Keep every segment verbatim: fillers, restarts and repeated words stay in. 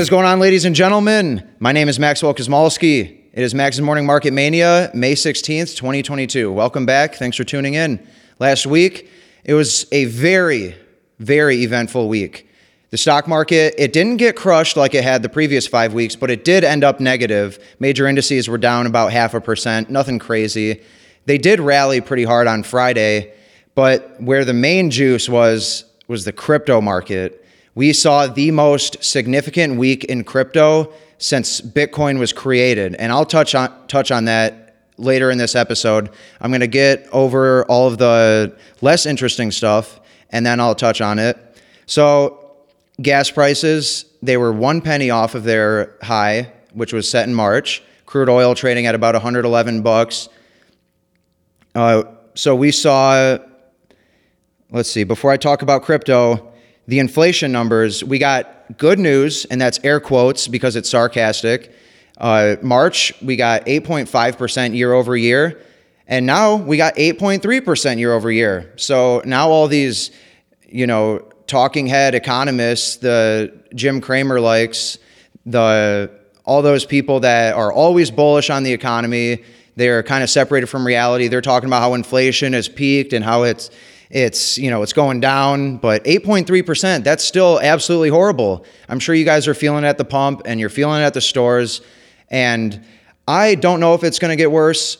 What is going on, ladies and gentlemen? My name is Maxwell Kozmolski. It is Max's Morning Market Mania, May sixteenth, twenty twenty-two. Welcome back. Thanks for tuning in. Last week, it was a very, very eventful week. The stock market, it didn't get crushed like it had the previous five weeks, but it did end up negative. Major indices were down about half a percent, nothing crazy. They did rally pretty hard on Friday, but where the main juice was, was the crypto market. We saw the most significant week in crypto since Bitcoin was created. And I'll touch on touch on that later in this episode. I'm going to get over all of the less interesting stuff, and then I'll touch on it. So gas prices, they were one penny off of their high, which was set in March. Crude oil trading at about one hundred eleven bucks. Uh, so we saw, let's see, before I talk about crypto, the inflation numbers, we got good news, and that's air quotes because it's sarcastic. Uh, March, we got eight point five percent year over year, and now we got eight point three percent year over year. So now all these, you know, talking head economists, the Jim Cramer likes, the all those people that are always bullish on the economy, they're kind of separated from reality. They're talking about how inflation has peaked and how it's It's, you know, it's going down, but eight point three percent, that's still absolutely horrible. I'm sure you guys are feeling it at the pump and you're feeling it at the stores. And I don't know if it's going to get worse.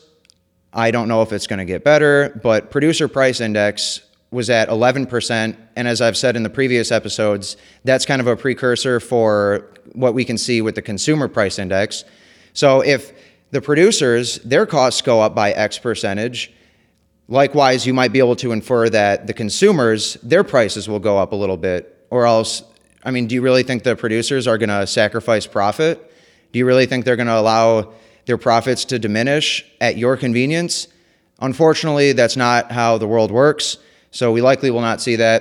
I don't know if it's going to get better, but producer price index was at eleven percent. And as I've said in the previous episodes, that's kind of a precursor for what we can see with the consumer price index. So if the producers, their costs go up by X percentage, likewise, you might be able to infer that the consumers, their prices will go up a little bit, or else, I mean, do you really think the producers are going to sacrifice profit? Do you really think they're going to allow their profits to diminish at your convenience? Unfortunately, that's not how the world works, so we likely will not see that.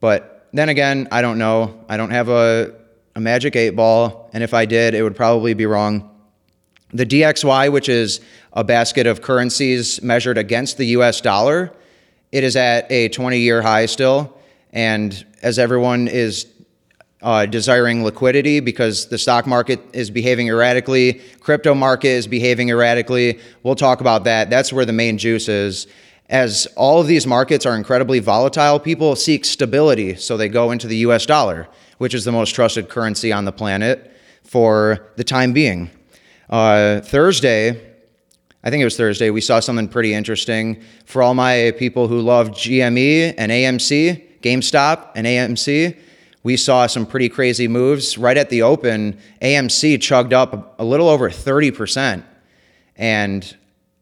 But then again, I don't know. I don't have a, a magic eight ball, and if I did, it would probably be wrong. The D X Y, which is a basket of currencies measured against the U S dollar, it is at a twenty-year high still. And as everyone is uh, desiring liquidity because the stock market is behaving erratically, crypto market is behaving erratically, we'll talk about that. That's where the main juice is. As all of these markets are incredibly volatile, people seek stability, so they go into the U S dollar, which is the most trusted currency on the planet for the time being. Uh, Thursday, I think it was Thursday, we saw something pretty interesting. For all my people who love G M E and A M C, GameStop and A M C, we saw some pretty crazy moves. Right at the open, A M C chugged up a little over thirty percent. And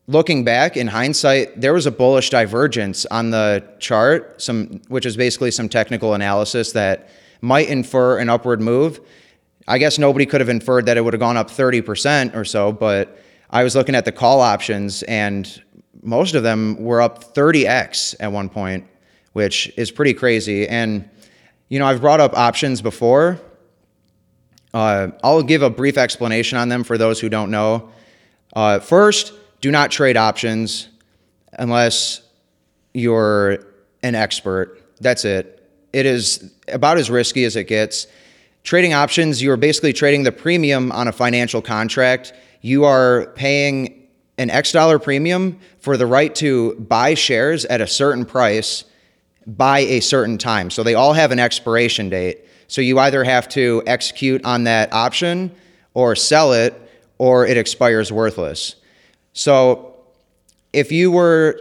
looking back, in hindsight, there was a bullish divergence on the chart, some which is basically some technical analysis that might infer an upward move. I guess nobody could have inferred that it would have gone up thirty percent or so, but I was looking at the call options and most of them were up thirty X at one point, which is pretty crazy. And, you know, I've brought up options before. Uh, I'll give a brief explanation on them for those who don't know. Uh, first, do not trade options unless you're an expert. That's it. It is about as risky as it gets. Trading options, you are basically trading the premium on a financial contract. You are paying an X dollar premium for the right to buy shares at a certain price by a certain time. So they all have an expiration date. So you either have to execute on that option or sell it, or it expires worthless. So if you were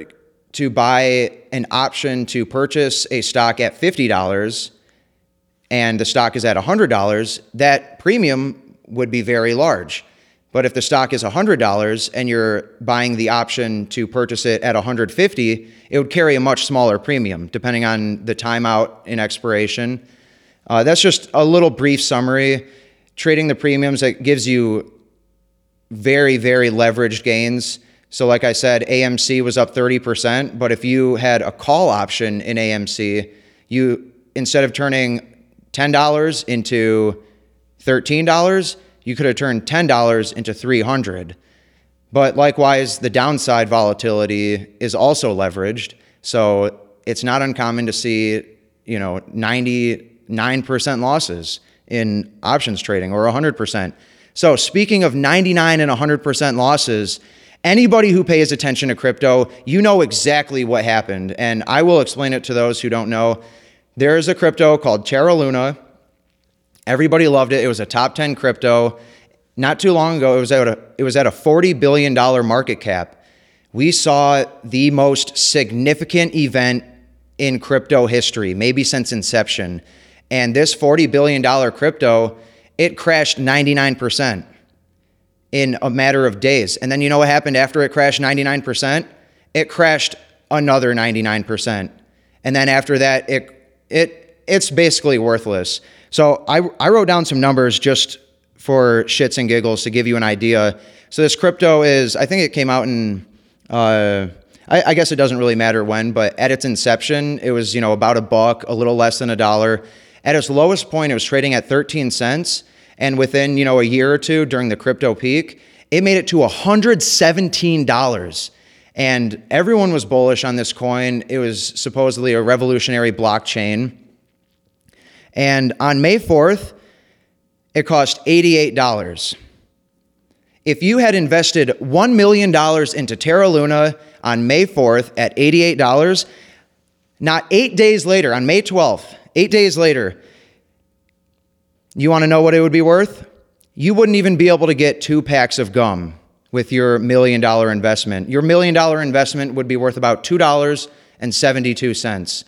to buy an option to purchase a stock at fifty dollars, and the stock is at one hundred dollars, that premium would be very large. But if the stock is one hundred dollars and you're buying the option to purchase it at one hundred fifty dollars, it would carry a much smaller premium, depending on the timeout and expiration. Uh, that's just a little brief summary. Trading the premiums, it gives you very, very leveraged gains. So like I said, A M C was up thirty percent, but if you had a call option in A M C, you instead of turning ten dollars into thirteen dollars, you could have turned ten dollars into three hundred dollars. But likewise, the downside volatility is also leveraged. So it's not uncommon to see, you know, ninety-nine percent losses in options trading, or one hundred percent. So speaking of ninety-nine and one hundred percent losses, anybody who pays attention to crypto, you know exactly what happened. And I will explain it to those who don't know. There is a crypto called Terra Luna. Everybody loved it. It was a top ten crypto. Not too long ago, it was at a, it was at a forty billion dollars market cap. We saw the most significant event in crypto history, maybe since inception. And this forty billion dollars crypto, it crashed ninety-nine percent in a matter of days. And then you know what happened after it crashed ninety-nine percent? It crashed another ninety-nine percent. And then after that, it it it's basically worthless. So I I wrote down some numbers just for shits and giggles to give you an idea. So this crypto is, I think it came out in, uh, I, I guess it doesn't really matter when, but at its inception, it was, you know, about a buck, a little less than a dollar. At its lowest point, it was trading at thirteen cents. And within, you know, a year or two during the crypto peak, it made it to one hundred seventeen dollars. And everyone was bullish on this coin. It was supposedly a revolutionary blockchain. And on May fourth, it cost eighty-eight dollars. If you had invested one million dollars into Terra Luna on May fourth at eighty-eight dollars, not eight days later, on May twelfth, eight days later, you want to know what it would be worth? You wouldn't even be able to get two packs of gum with your million dollar investment. Your million dollar investment would be worth about two dollars and seventy-two cents.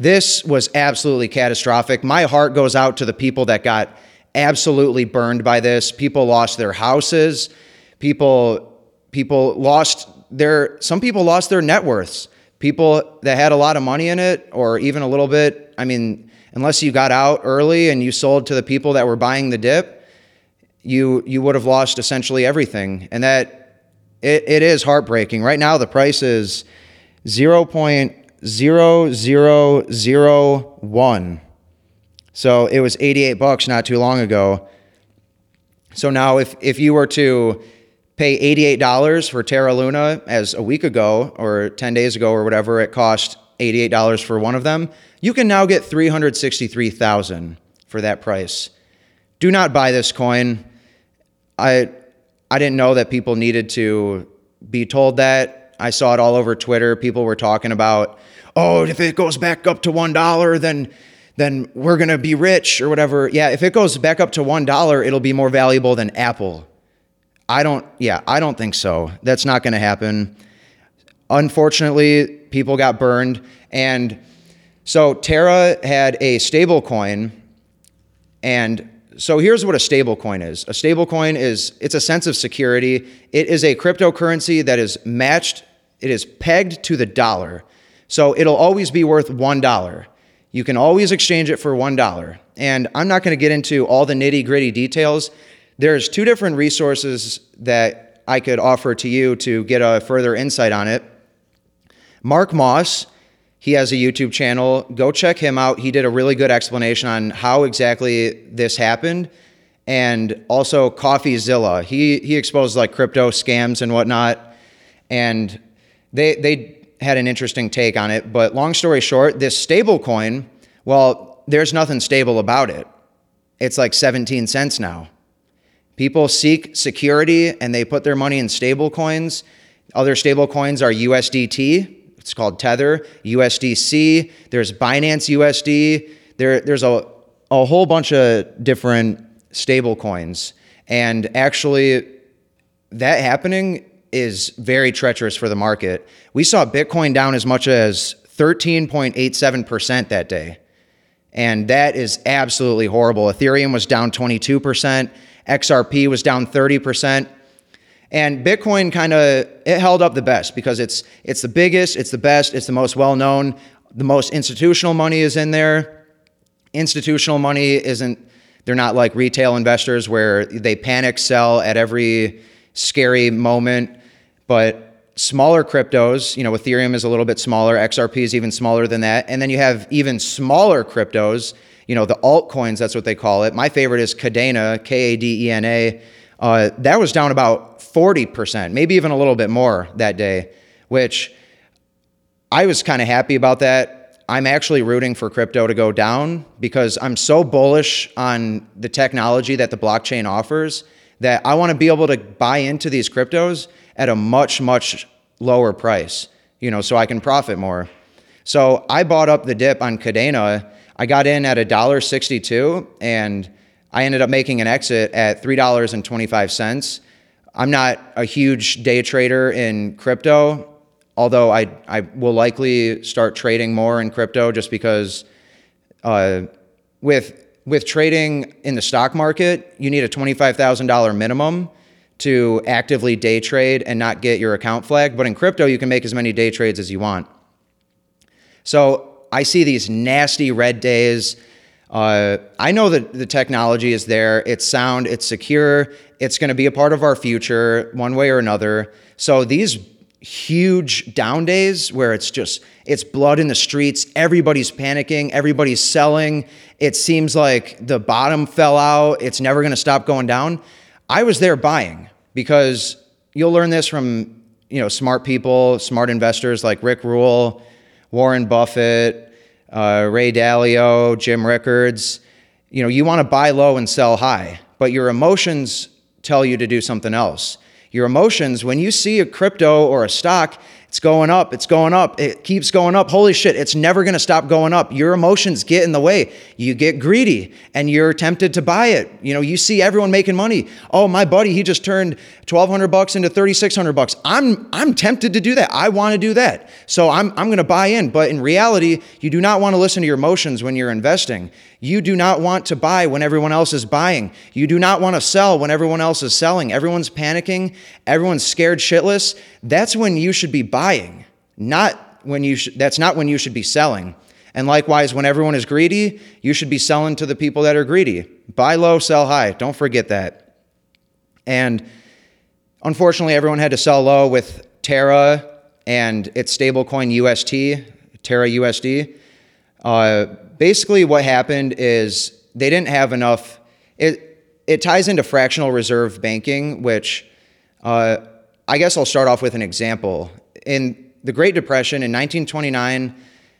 This was absolutely catastrophic. My heart goes out to the people that got absolutely burned by this. People lost their houses. People, people lost their, some people lost their net worths. People that had a lot of money in it, or even a little bit, I mean, unless you got out early and you sold to the people that were buying the dip, you you would have lost essentially everything. And that, it, it is heartbreaking. Right now, the price is zero point zero zero zero one. So it was eighty-eight bucks not too long ago. So now if, if you were to pay eighty-eight dollars for Terra Luna, as a week ago or ten days ago or whatever, it cost eighty-eight dollars for one of them, you can now get three hundred sixty-three thousand dollars for that price. Do not buy this coin. I I didn't know that people needed to be told that. I saw it all over Twitter. People were talking about, oh, if it goes back up to one dollar, then, then we're going to be rich or whatever. Yeah, if it goes back up to one dollar, it'll be more valuable than Apple. I don't, yeah, I don't think so. That's not going to happen. Unfortunately, people got burned. And so Terra had a stable coin. And so here's what a stable coin is. A stable coin is, it's a sense of security. It is a cryptocurrency that is matched. It is pegged to the dollar. So it'll always be worth one dollar. You can always exchange it for one dollar. And I'm not going to get into all the nitty gritty details. There's two different resources that I could offer to you to get a further insight on it. Mark Moss, he has a YouTube channel. Go check him out. He did a really good explanation on how exactly this happened. And also CoffeeZilla. He he exposed like crypto scams and whatnot. And they they had an interesting take on it. But long story short, this stable coin, well, there's nothing stable about it. It's like seventeen cents now. People seek security and they put their money in stable coins. Other stable coins are U S D T. It's called Tether, U S D C. There's Binance U S D. There, there's a, a whole bunch of different stable coins. And actually, that happening is very treacherous for the market. We saw Bitcoin down as much as thirteen point eight seven percent that day. And that is absolutely horrible. Ethereum was down twenty-two percent. X R P was down thirty percent. And Bitcoin kind of, it held up the best because it's it's the biggest, it's the best, it's the most well-known. The most institutional money is in there. Institutional money isn't, they're not like retail investors where they panic sell at every scary moment. But smaller cryptos, you know, Ethereum is a little bit smaller, X R P is even smaller than that. And then you have even smaller cryptos, you know, the altcoins, that's what they call it. My favorite is Kadena, K A D E N A. Uh, that was down about forty percent, maybe even a little bit more that day, which I was kind of happy about that. I'm actually rooting for crypto to go down because I'm so bullish on the technology that the blockchain offers that I want to be able to buy into these cryptos at a much, much lower price, you know, so I can profit more. So I bought up the dip on Kadena. I got in at one dollar and sixty-two cents and I ended up making an exit at three dollars and twenty-five cents. I'm not a huge day trader in crypto, although I, I will likely start trading more in crypto just because uh, with with trading in the stock market, you need a twenty-five thousand dollars minimum to actively day trade and not get your account flagged. But in crypto, you can make as many day trades as you want. So I see these nasty red days. Uh, I know that the technology is there. It's sound, it's secure. It's going to be a part of our future one way or another. So these huge down days where it's just, it's blood in the streets. Everybody's panicking. Everybody's selling. It seems like the bottom fell out. It's never going to stop going down. I was there buying because you'll learn this from, you know, smart people, smart investors like Rick Rule, Warren Buffett, Uh, Ray Dalio, Jim Rickards. You know, you want to buy low and sell high, but your emotions tell you to do something else. Your emotions, when you see a crypto or a stock, it's going up, it's going up, it keeps going up. Holy shit, it's never going to stop going up. Your emotions get in the way. You get greedy and you're tempted to buy it. You know, you see everyone making money. Oh, my buddy, he just turned twelve hundred bucks into thirty-six hundred bucks. I'm I'm tempted to do that. I want to do that. So I'm I'm going to buy in, but in reality, you do not want to listen to your emotions when you're investing. You do not want to buy when everyone else is buying. You do not want to sell when everyone else is selling. Everyone's panicking. Everyone's scared shitless. That's when you should be buying, not when you. Sh- that's not when you should be selling. And likewise, when everyone is greedy, you should be selling to the people that are greedy. Buy low, sell high. Don't forget that. And unfortunately, everyone had to sell low with Terra and its stablecoin U S T, Terra U S D. Uh, basically what happened is they didn't have enough. It, it ties into fractional reserve banking, which uh, I guess I'll start off with an example. In the Great Depression in nineteen twenty-nine,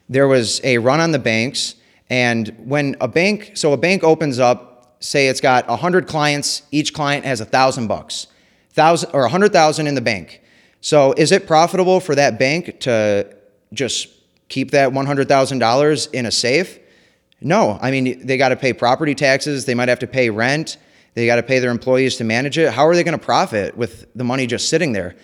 there was a run on the banks. And when a bank, so a bank opens up, say it's got one hundred clients, each client has one thousand bucks, thousand or one hundred thousand in the bank. So is it profitable for that bank to just keep that one hundred thousand dollars in a safe? No. I mean, they got to pay property taxes. They might have to pay rent. They got to pay their employees to manage it. How are they going to profit with the money just sitting there?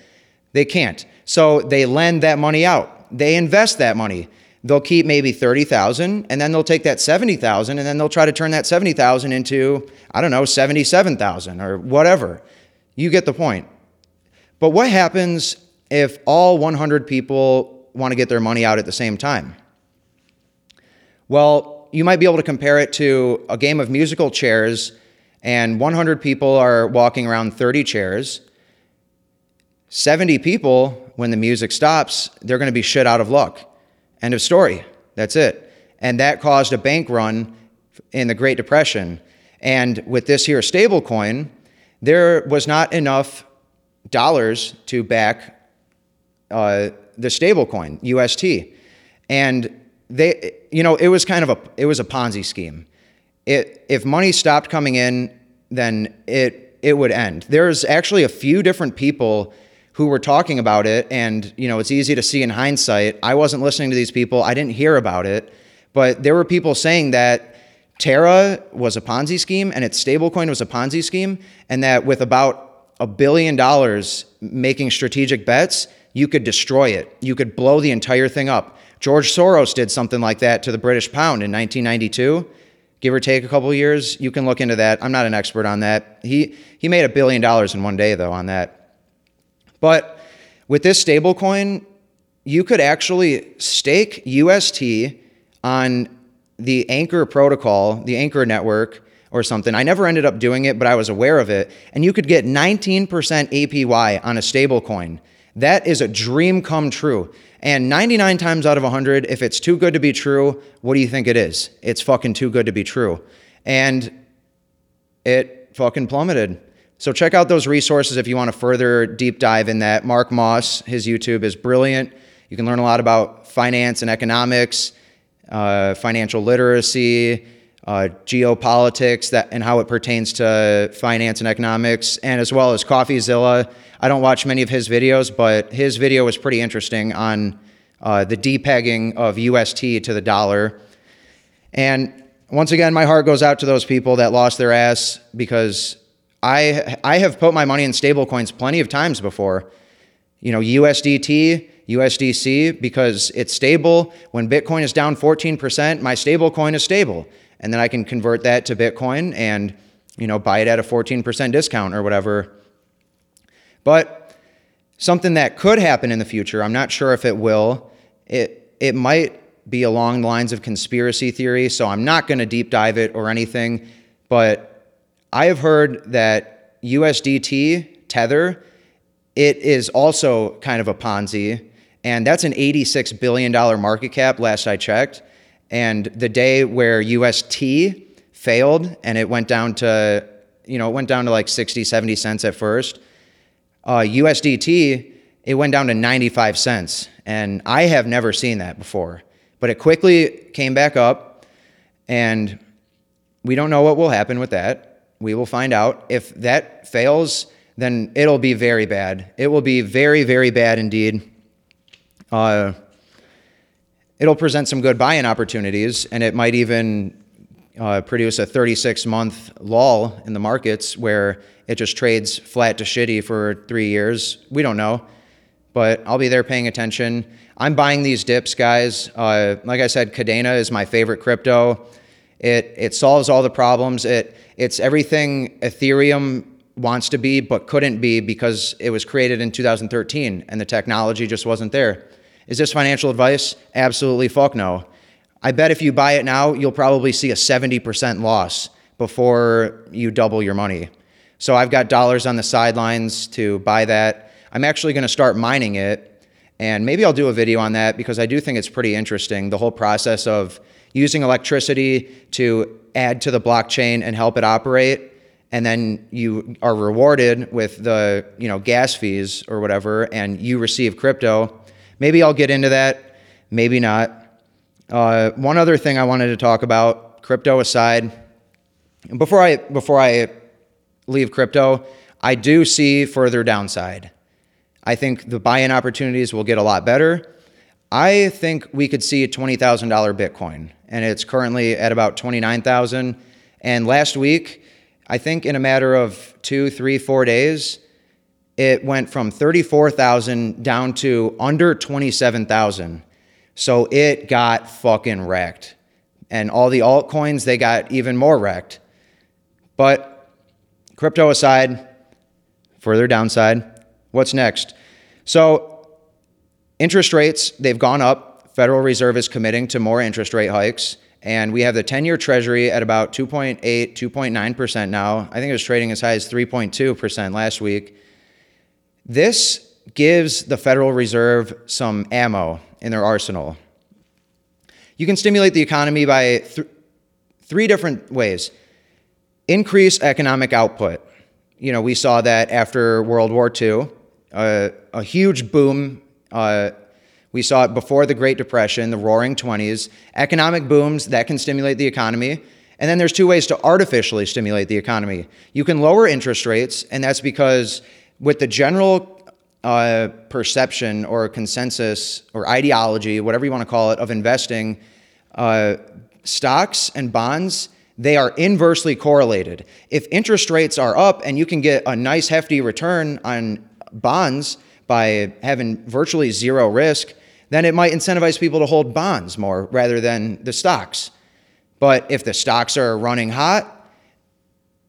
They can't. So they lend that money out. They invest that money. They'll keep maybe thirty thousand dollars, and then they'll take that seventy thousand dollars, and then they'll try to turn that seventy thousand dollars into, I don't know, seventy-seven thousand dollars or whatever. You get the point. But what happens if all one hundred people want to get their money out at the same time? Well, you might be able to compare it to a game of musical chairs, and one hundred people are walking around thirty chairs. seventy people, when the music stops, they're going to be shit out of luck. End of story. That's it. And that caused a bank run in the Great Depression. And with this here stablecoin, there was not enough dollars to back uh, the stablecoin U S T. And they, you know, it was kind of a, it was a Ponzi scheme. It, if money stopped coming in, then it it would end. There's actually a few different people who were talking about it, and you know, it's easy to see in hindsight. I wasn't listening to these people. I didn't hear about it, but there were people saying that Terra was a Ponzi scheme and its stablecoin was a Ponzi scheme, and that with about a billion dollars making strategic bets, you could destroy it. You could blow the entire thing up. George Soros did something like that to the British pound in nineteen ninety-two. Give or take a couple of years. You can look into that. I'm not an expert on that. He he made a billion dollars in one day, though, on that. But with this stablecoin, you could actually stake U S T on the Anchor protocol, the Anchor network or something. I never ended up doing it, but I was aware of it. And you could get nineteen percent A P Y on a stablecoin. That is a dream come true. And ninety-nine times out of one hundred, if it's too good to be true, what do you think it is? It's fucking too good to be true. And it fucking plummeted. So check out those resources if you want to further deep dive in that. Mark Moss, his YouTube is brilliant. You can learn a lot about finance and economics, uh, financial literacy, uh, geopolitics, that and how it pertains to finance and economics, and as well as CoffeeZilla. I don't watch many of his videos, but his video was pretty interesting on uh, the depegging of U S T to the dollar. And once again, my heart goes out to those people that lost their ass, because I I have put my money in stablecoins plenty of times before. You know, U S D T, U S D C, because it's stable. When Bitcoin is down fourteen percent, my stablecoin is stable. And then I can convert that to Bitcoin and, you know, buy it at a fourteen percent discount or whatever. But something that could happen in the future, I'm not sure if it will, it, it might be along the lines of conspiracy theory, so I'm not going to deep dive it or anything, but I have heard that U S D T, Tether, it is also kind of a Ponzi, and that's an eighty-six billion dollars market cap last I checked. And the day where U S T failed and it went down to, you know, it went down to like sixty, seventy cents at first, uh, U S D T, it went down to ninety-five cents. And I have never seen that before, but it quickly came back up, and we don't know what will happen with that. We will find out. If that fails, then it'll be very bad. It will be very, very bad indeed. Uh, it'll present some good buy-in opportunities, and it might even uh, produce a thirty-six month lull in the markets where it just trades flat to shitty for three years. We don't know, but I'll be there paying attention. I'm buying these dips, guys. Uh, like I said, Kadena is my favorite crypto. It it solves all the problems. It it's everything Ethereum wants to be, but couldn't be, because it was created in two thousand thirteen and the technology just wasn't there. Is this financial advice? Absolutely fuck no. I bet if you buy it now, you'll probably see a seventy percent loss before you double your money. So I've got dollars on the sidelines to buy that. I'm actually going to start mining it, and maybe I'll do a video on that, because I do think it's pretty interesting, the whole process of using electricity to add to the blockchain and help it operate. And then you are rewarded with the, you know, gas fees or whatever, and you receive crypto. Maybe I'll get into that, maybe not. Uh, one other thing I wanted to talk about, crypto aside, before I before I leave crypto, I do see further downside. I think the buy-in opportunities will get a lot better. I think we could see a twenty thousand dollars Bitcoin, and it's currently at about twenty-nine thousand dollars. And last week, I think in a matter of two, three, four days, it went from thirty-four thousand down to under twenty-seven thousand. So it got fucking wrecked. And all the altcoins, they got even more wrecked. But crypto aside, further downside, what's next? So interest rates, they've gone up. Federal Reserve is committing to more interest rate hikes. And we have the ten-year treasury at about two point eight, two point nine percent now. I think it was trading as high as three point two percent last week. This gives the Federal Reserve some ammo in their arsenal. You can stimulate the economy by th- three different ways. Increase economic output. You know, we saw that after World War Two, uh, a huge boom. Uh, We saw it before the Great Depression, the Roaring Twenties, economic booms that can stimulate the economy. And then there's two ways to artificially stimulate the economy. You can lower interest rates, and that's because with the general uh, perception or consensus or ideology, whatever you want to call it, of investing, uh, stocks and bonds, they are inversely correlated. If interest rates are up and you can get a nice hefty return on bonds by having virtually zero risk, then it might incentivize people to hold bonds more rather than the stocks. But if the stocks are running hot,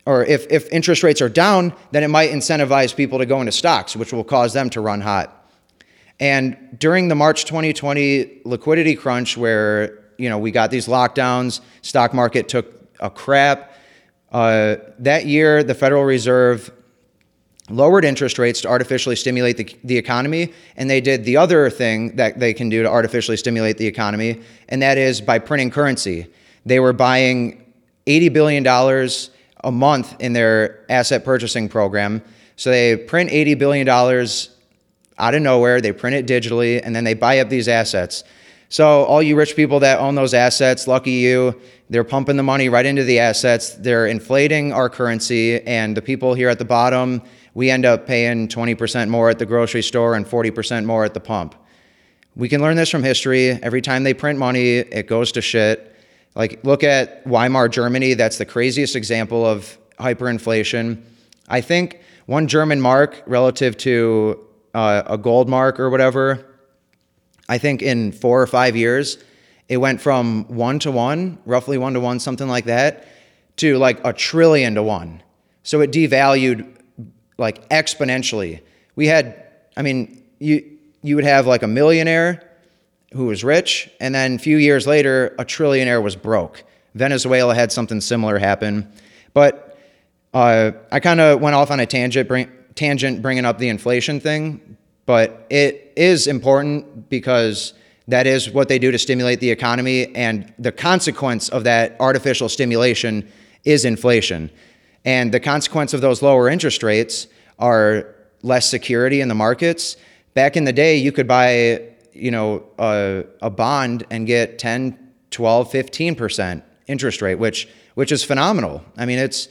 or if, if interest rates are down, then it might incentivize people to go into stocks, which will cause them to run hot. And during the March twenty twenty liquidity crunch, where, you know, we got these lockdowns, stock market took a crap. Uh, that year, the Federal Reserve lowered interest rates to artificially stimulate the, the economy, and they did the other thing that they can do to artificially stimulate the economy, and that is by printing currency. They were buying eighty billion dollars a month in their asset purchasing program. So they print eighty billion dollars out of nowhere, they print it digitally, and then they buy up these assets. So all you rich people that own those assets, lucky you, they're pumping the money right into the assets. They're inflating our currency, and the people here at the bottom, we end up paying twenty percent more at the grocery store and forty percent more at the pump. We can learn this from history. Every time they print money, it goes to shit. Like, look at Weimar Germany. That's the craziest example of hyperinflation. I think one German mark relative to uh, a gold mark or whatever, I think in four or five years, it went from one to one, roughly one to one, something like that, to like a trillion to one. So it devalued like exponentially. We had, I mean, you you would have like a millionaire who was rich, and then a few years later, a trillionaire was broke. Venezuela had something similar happen. But uh, I kind of went off on a tangent, bring, tangent bringing up the inflation thing, but it is important because that is what they do to stimulate the economy, and the consequence of that artificial stimulation is inflation. And the consequence of those lower interest rates are less security in the markets. Back in the day, you could buy, you know, a, a bond and get ten, twelve, fifteen percent interest rate, which which is phenomenal. I mean, it's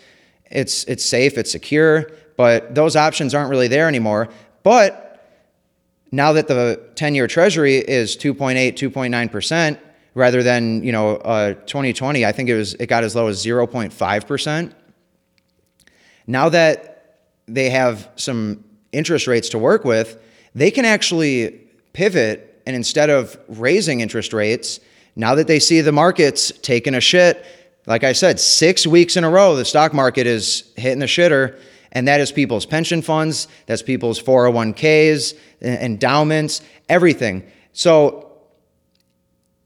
it's it's safe, it's secure, but those options aren't really there anymore. But now that the ten-year treasury is two point eight, two point nine percent rather than, you know, uh, twenty twenty, I think it was it got as low as zero point five percent. Now that they have some interest rates to work with, they can actually pivot, and instead of raising interest rates, now that they see the markets taking a shit, like I said, six weeks in a row, the stock market is hitting the shitter, and that is people's pension funds, that's people's four oh one k's, endowments, everything. So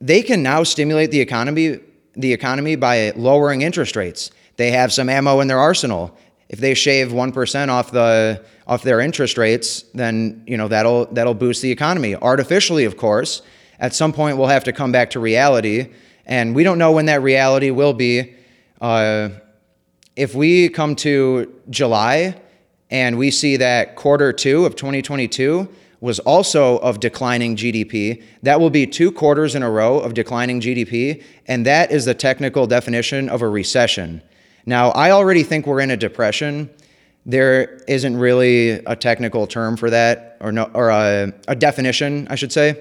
they can now stimulate the economy, the economy by lowering interest rates. They have some ammo in their arsenal. If they shave one percent off the off their interest rates, then, you know, that'll that'll boost the economy. Artificially, of course, at some point we'll have to come back to reality, and we don't know when that reality will be. Uh, if we come to July and we see that quarter two of twenty twenty-two was also of declining G D P, that will be two quarters in a row of declining G D P, and that is the technical definition of a recession. Now, I already think we're in a depression. There isn't really a technical term for that, or no, or a, a definition, I should say.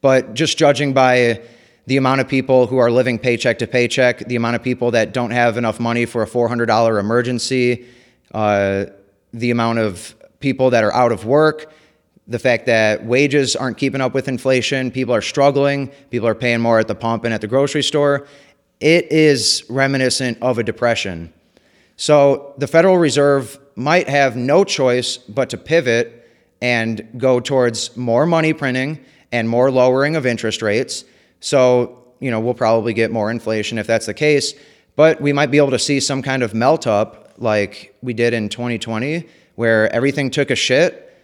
But just judging by the amount of people who are living paycheck to paycheck, the amount of people that don't have enough money for a four hundred dollars emergency, uh, the amount of people that are out of work, the fact that wages aren't keeping up with inflation, people are struggling, people are paying more at the pump and at the grocery store, it is reminiscent of a depression. So the Federal Reserve might have no choice but to pivot and go towards more money printing and more lowering of interest rates. So, you know, we'll probably get more inflation if that's the case, but we might be able to see some kind of melt up like we did in twenty twenty, where everything took a shit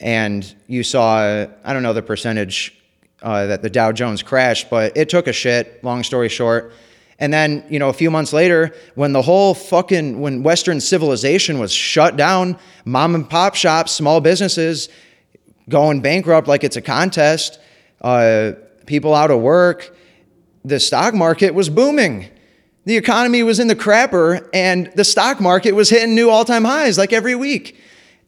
and you saw, I don't know the percentage uh, that the Dow Jones crashed, but it took a shit, long story short. And then, you know, a few months later, when the whole fucking, when Western civilization was shut down, mom and pop shops, small businesses going bankrupt like it's a contest, uh, people out of work, the stock market was booming. The economy was in the crapper, and the stock market was hitting new all-time highs like every week.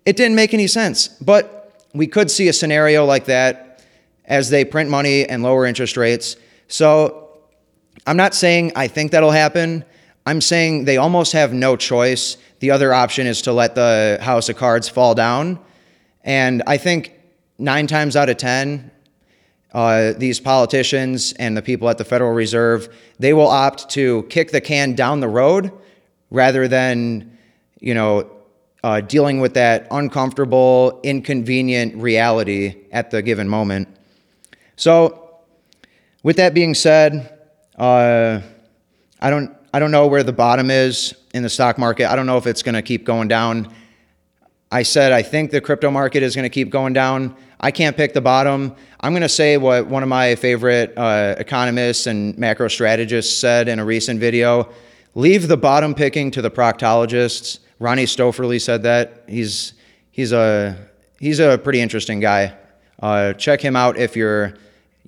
It didn't make any sense, but we could see a scenario like that as they print money and lower interest rates. So I'm not saying I think that'll happen. I'm saying they almost have no choice. The other option is to let the house of cards fall down. And I think nine times out of ten, uh, these politicians and the people at the Federal Reserve, they will opt to kick the can down the road rather than, you know, uh, dealing with that uncomfortable, inconvenient reality at the given moment. So with that being said, Uh, I don't, I don't know where the bottom is in the stock market. I don't know if it's going to keep going down. I said, I think the crypto market is going to keep going down. I can't pick the bottom. I'm going to say what one of my favorite uh, economists and macro strategists said in a recent video: leave the bottom picking to the proctologists. Ronnie Stoufferly said that. He's, he's a, he's a pretty interesting guy. Uh, check him out if you're,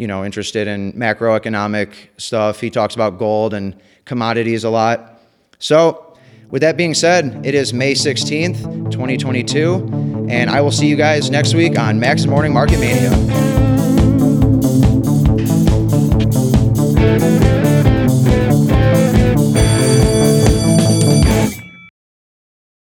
you know, interested in macroeconomic stuff. He talks about gold and commodities a lot. So with that being said, it is May sixteenth, twenty twenty-two, and I will see you guys next week on Max's Morning Market Mania.